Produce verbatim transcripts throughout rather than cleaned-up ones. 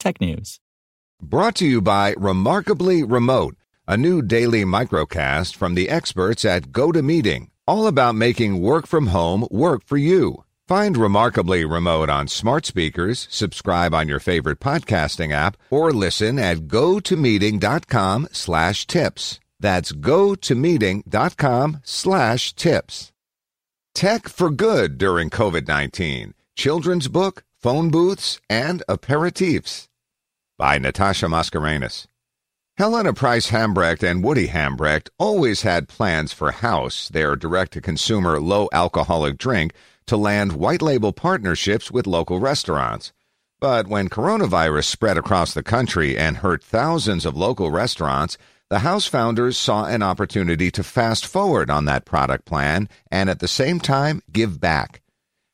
tech news. Brought to you by Remarkably Remote, a new daily microcast from the experts at GoToMeeting, all about making work from home work for you. Find Remarkably Remote on smart speakers, subscribe on your favorite podcasting app, or listen at go to meeting dot com slash tips. That's go to meeting dot com slash tips. Tech for good during COVID nineteen, children's book, phone booths, and aperitifs. By Natasha Mascarenhas. Helena Price Hambrecht and Woody Hambrecht always had plans for Haus, their direct-to-consumer low-alcoholic drink, to land white-label partnerships with local restaurants. But when coronavirus spread across the country and hurt thousands of local restaurants, the Haus founders saw an opportunity to fast forward on that product plan and at the same time give back.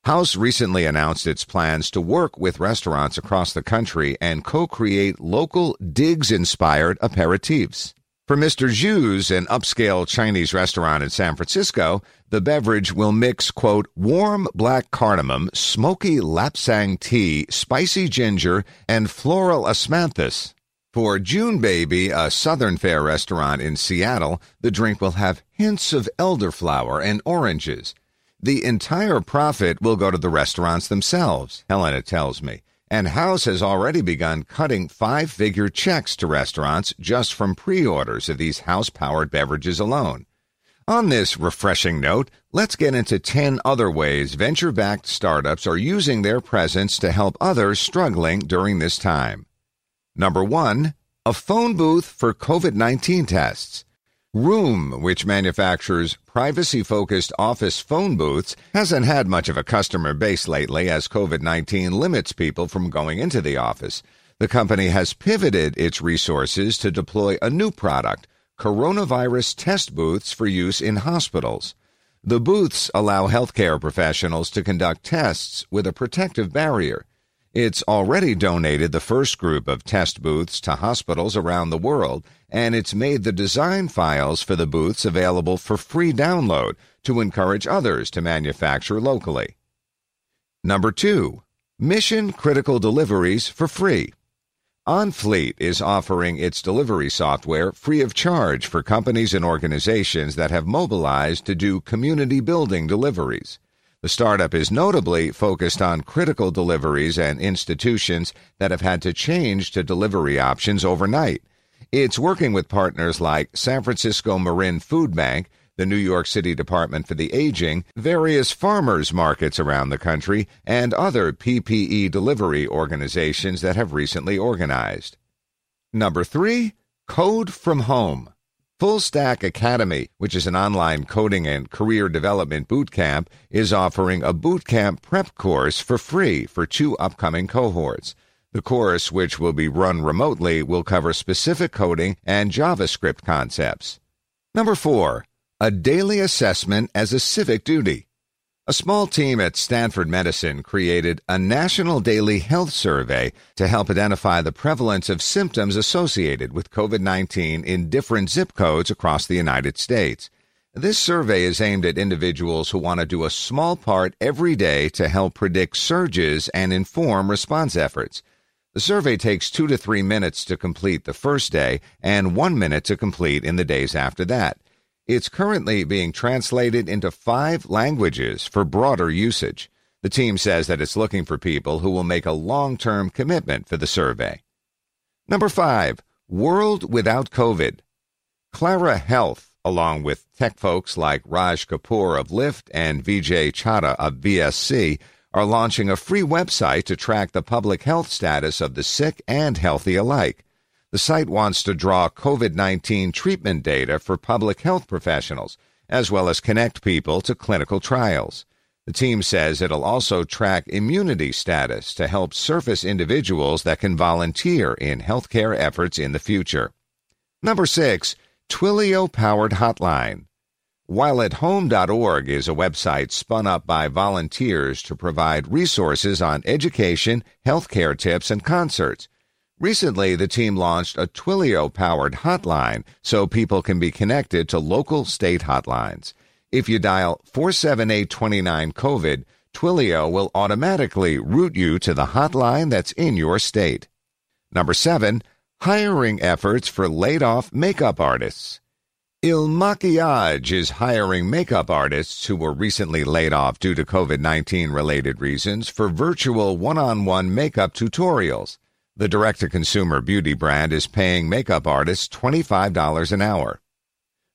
Haus recently announced its plans to work with restaurants across the country and co-create local Digs-inspired aperitifs. For Mister Zhu's, an upscale Chinese restaurant in San Francisco, the beverage will mix, quote, warm black cardamom, smoky lapsang tea, spicy ginger, and floral acanthus. For June Baby, a Southern fare restaurant in Seattle, the drink will have hints of elderflower and oranges. The entire profit will go to the restaurants themselves, Helena tells me, and Haus has already begun cutting five-figure checks to restaurants just from pre-orders of these Haus-powered beverages alone. On this refreshing note, let's get into ten other ways venture-backed startups are using their presence to help others struggling during this time. Number one, a phone booth for COVID nineteen tests. Room, which manufactures privacy-focused office phone booths, hasn't had much of a customer base lately as COVID nineteen limits people from going into the office. The company has pivoted its resources to deploy a new product, coronavirus test booths for use in hospitals. The booths allow healthcare professionals to conduct tests with a protective barrier. It's already donated the first group of test booths to hospitals around the world, and it's made the design files for the booths available for free download to encourage others to manufacture locally. Number two, mission-critical deliveries for free. Onfleet is offering its delivery software free of charge for companies and organizations that have mobilized to do community-building deliveries. The startup is notably focused on critical deliveries and institutions that have had to change to delivery options overnight. It's working with partners like San Francisco Marin Food Bank, the New York City Department for the Aging, various farmers markets around the country, and other P P E delivery organizations that have recently organized. Number three, code from home. Full Stack Academy, which is an online coding and career development bootcamp, is offering a bootcamp prep course for free for two upcoming cohorts. The course, which will be run remotely, will cover specific coding and JavaScript concepts. Number four, a daily assessment as a civic duty. A small team at Stanford Medicine created a national daily health survey to help identify the prevalence of symptoms associated with COVID nineteen in different zip codes across the United States. This survey is aimed at individuals who want to do a small part every day to help predict surges and inform response efforts. The survey takes two to three minutes to complete the first day and one minute to complete in the days after that. It's currently being translated into five languages for broader usage. The team says that it's looking for people who will make a long-term commitment for the survey. Number five, world without COVID. Clara Health, along with tech folks like Raj Kapoor of Lyft and Vijay Chhada of V S C, are launching a free website to track the public health status of the sick and healthy alike. The site wants to draw COVID nineteen treatment data for public health professionals, as well as connect people to clinical trials. The team says it'll also track immunity status to help surface individuals that can volunteer in healthcare efforts in the future. Number six, Twilio-powered hotline. While at home dot org is a website spun up by volunteers to provide resources on education, healthcare tips, and concerts. Recently, the team launched a Twilio-powered hotline so people can be connected to local state hotlines. If you dial four seven eight two nine COVID, Twilio will automatically route you to the hotline that's in your state. Number seven, hiring efforts for laid-off makeup artists. Il Maquillage is hiring makeup artists who were recently laid off due to COVID nineteen-related reasons for virtual one-on-one makeup tutorials. The direct-to-consumer beauty brand is paying makeup artists twenty-five dollars an hour.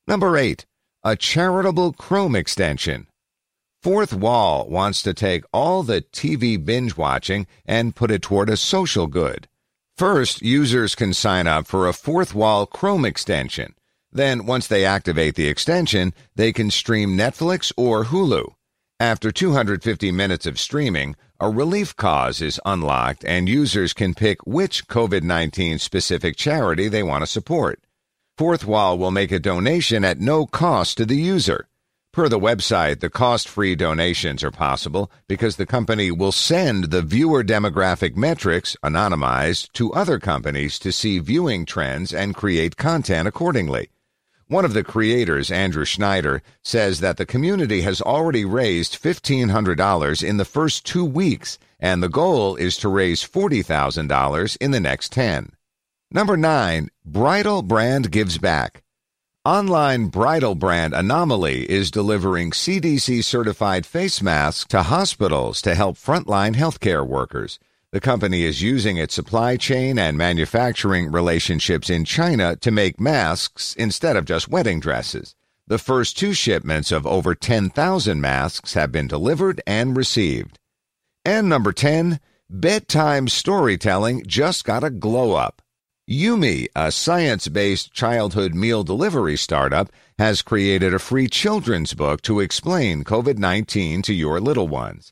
Number eight, a charitable Chrome extension. Fourth Wall wants to take all the T V binge-watching and put it toward a social good. First, users can sign up for a Fourth Wall Chrome extension. Then, once they activate the extension, they can stream Netflix or Hulu. After two hundred fifty minutes of streaming, a relief cause is unlocked and users can pick which COVID nineteen-specific charity they want to support. Fourth Wall will make a donation at no cost to the user. Per the website, the cost-free donations are possible because the company will send the viewer demographic metrics, anonymized, to other companies to see viewing trends and create content accordingly. One of the creators, Andrew Schneider, says that the community has already raised fifteen hundred dollars in the first two weeks, and the goal is to raise forty thousand dollars in the next ten. Number nine, bridal brand gives back. Online bridal brand Anomaly is delivering C D C-certified face masks to hospitals to help frontline healthcare workers. The company is using its supply chain and manufacturing relationships in China to make masks instead of just wedding dresses. The first two shipments of over ten thousand masks have been delivered and received. And number ten, bedtime storytelling just got a glow-up. Yumi, a science-based childhood meal delivery startup, has created a free children's book to explain COVID nineteen to your little ones.